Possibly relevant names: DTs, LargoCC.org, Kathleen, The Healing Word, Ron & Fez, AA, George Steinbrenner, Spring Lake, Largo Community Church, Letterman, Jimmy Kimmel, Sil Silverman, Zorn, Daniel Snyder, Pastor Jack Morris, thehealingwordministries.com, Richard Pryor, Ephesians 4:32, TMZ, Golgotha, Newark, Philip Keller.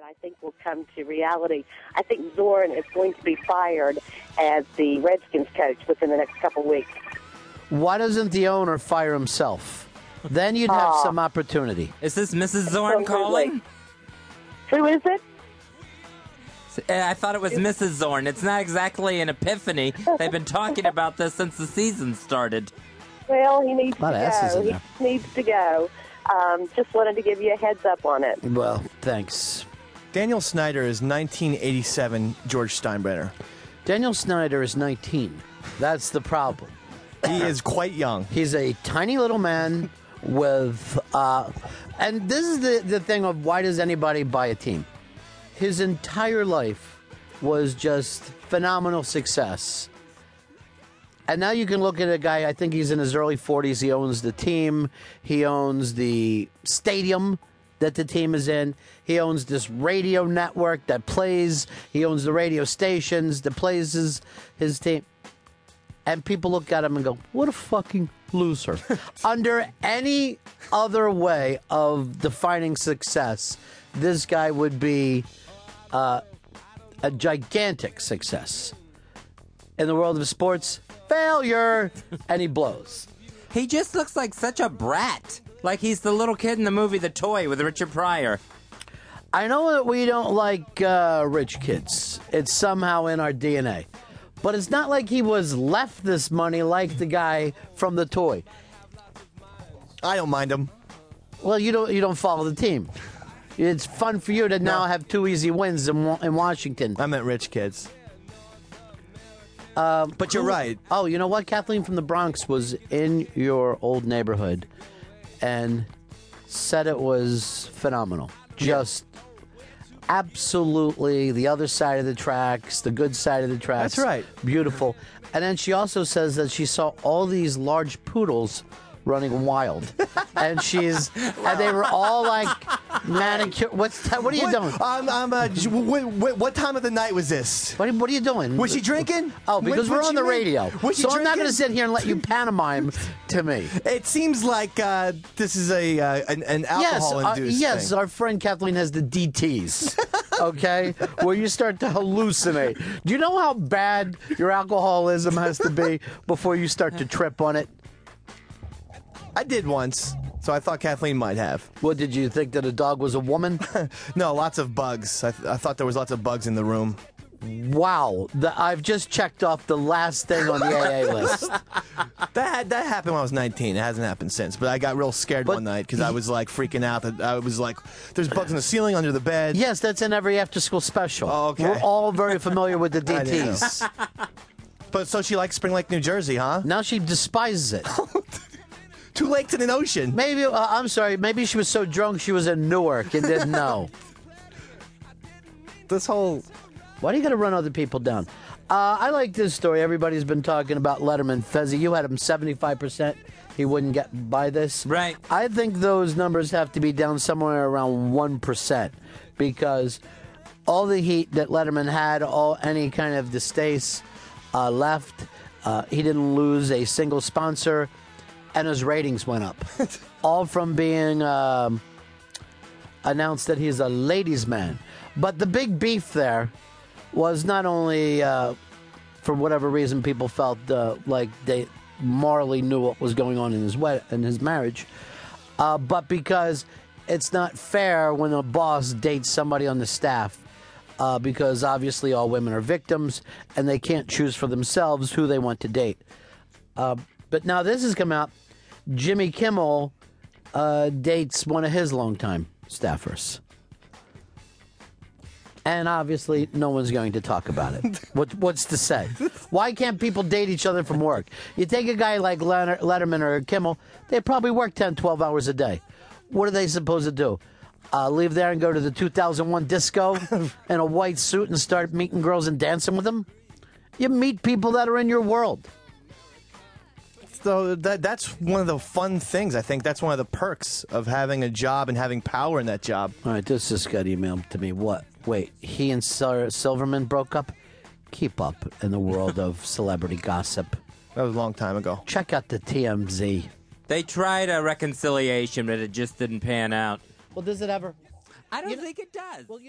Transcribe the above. that I think will come to reality. I think Zorn is going to be fired as the Redskins coach within the next couple weeks. Why doesn't the owner fire himself? Then you'd have some opportunity. Is this Mrs. Zorn calling? Who is it? I thought it was Mrs. Zorn. It's not exactly an epiphany. They've been talking about this since the season started. Well, he needs to go. He needs to go. Just wanted to give you a heads up on it. Well, thanks. Daniel Snyder is 1987 George Steinbrenner. Daniel Snyder is 19. That's the problem. He is quite young. He's a tiny little man with... and this is the thing of why does anybody buy a team? His entire life was just phenomenal success. And now you can look at a guy, I think he's in his early 40s. He owns the team. He owns the stadium that the team is in. He owns this radio network that plays. He owns the radio stations that plays his team. And people look at him and go, what a fucking loser. Under any other way of defining success, this guy would be a gigantic success. In the world of sports, failure, and he blows. He just looks like such a brat. Like he's the little kid in the movie The Toy with Richard Pryor. I know that we don't like rich kids. It's somehow in our DNA. But it's not like he was left this money like the guy from The Toy. I don't mind him. Well, you don't follow the team. It's fun for you to now have two easy wins in Washington. I meant rich kids. But you're right. Oh, you know what? Kathleen from the Bronx was in your old neighborhood and said it was phenomenal. Just absolutely the other side of the tracks, the good side of the tracks. That's right. Beautiful. And then she also says that she saw all these large poodles running wild. And and they were all like manicure. What are you doing? What time of the night was this? What are you doing? Was she drinking? Oh, because we're on the radio. So I'm not going to sit here and let you pantomime to me. It seems like this is an alcohol-induced thing. Our friend Kathleen has the DTs. Okay? Where you start to hallucinate. Do you know how bad your alcoholism has to be before you start to trip on it? I did once, so I thought Kathleen might have. What, did you think that a dog was a woman? No, lots of bugs. I thought there was lots of bugs in the room. Wow. I've just checked off the last thing on the AA list. That happened when I was 19. It hasn't happened since, but I got real scared one night because I was like freaking out. I was like, there's bugs in the ceiling under the bed. Yes, that's in every after-school special. Oh, okay. We're all very familiar with the DTs. But so she likes Spring Lake, New Jersey, huh? Now she despises it. Two lakes in an ocean. Maybe, I'm sorry, maybe she was so drunk she was in Newark and didn't know. Why do you got to run other people down? I like this story. Everybody's been talking about Letterman. Fezzi, you had him 75%. He wouldn't get by this. Right. I think those numbers have to be down somewhere around 1% because all the heat that Letterman had, any kind of distaste left. He didn't lose a single sponsor. And his ratings went up. All from being announced that he's a ladies' man. But the big beef there was not only, for whatever reason, people felt like they morally knew what was going on in his marriage, but because it's not fair when a boss dates somebody on the staff, because obviously all women are victims, and they can't choose for themselves who they want to date. But now this has come out. Jimmy Kimmel dates one of his longtime staffers. And obviously, no one's going to talk about it. What's to say? Why can't people date each other from work? You take a guy like Letterman or Kimmel, they probably work 10, 12 hours a day. What are they supposed to do? Leave there and go to the 2001 disco in a white suit and start meeting girls and dancing with them? You meet people that are in your world. So that's one of the fun things, I think. That's one of the perks of having a job and having power in that job. All right, this just got emailed to me. What? Wait, he and Silverman broke up? Keep up in the world of celebrity gossip. That was a long time ago. Check out the TMZ. They tried a reconciliation, but it just didn't pan out. Well, does it ever? I don't think it does. Well, you know.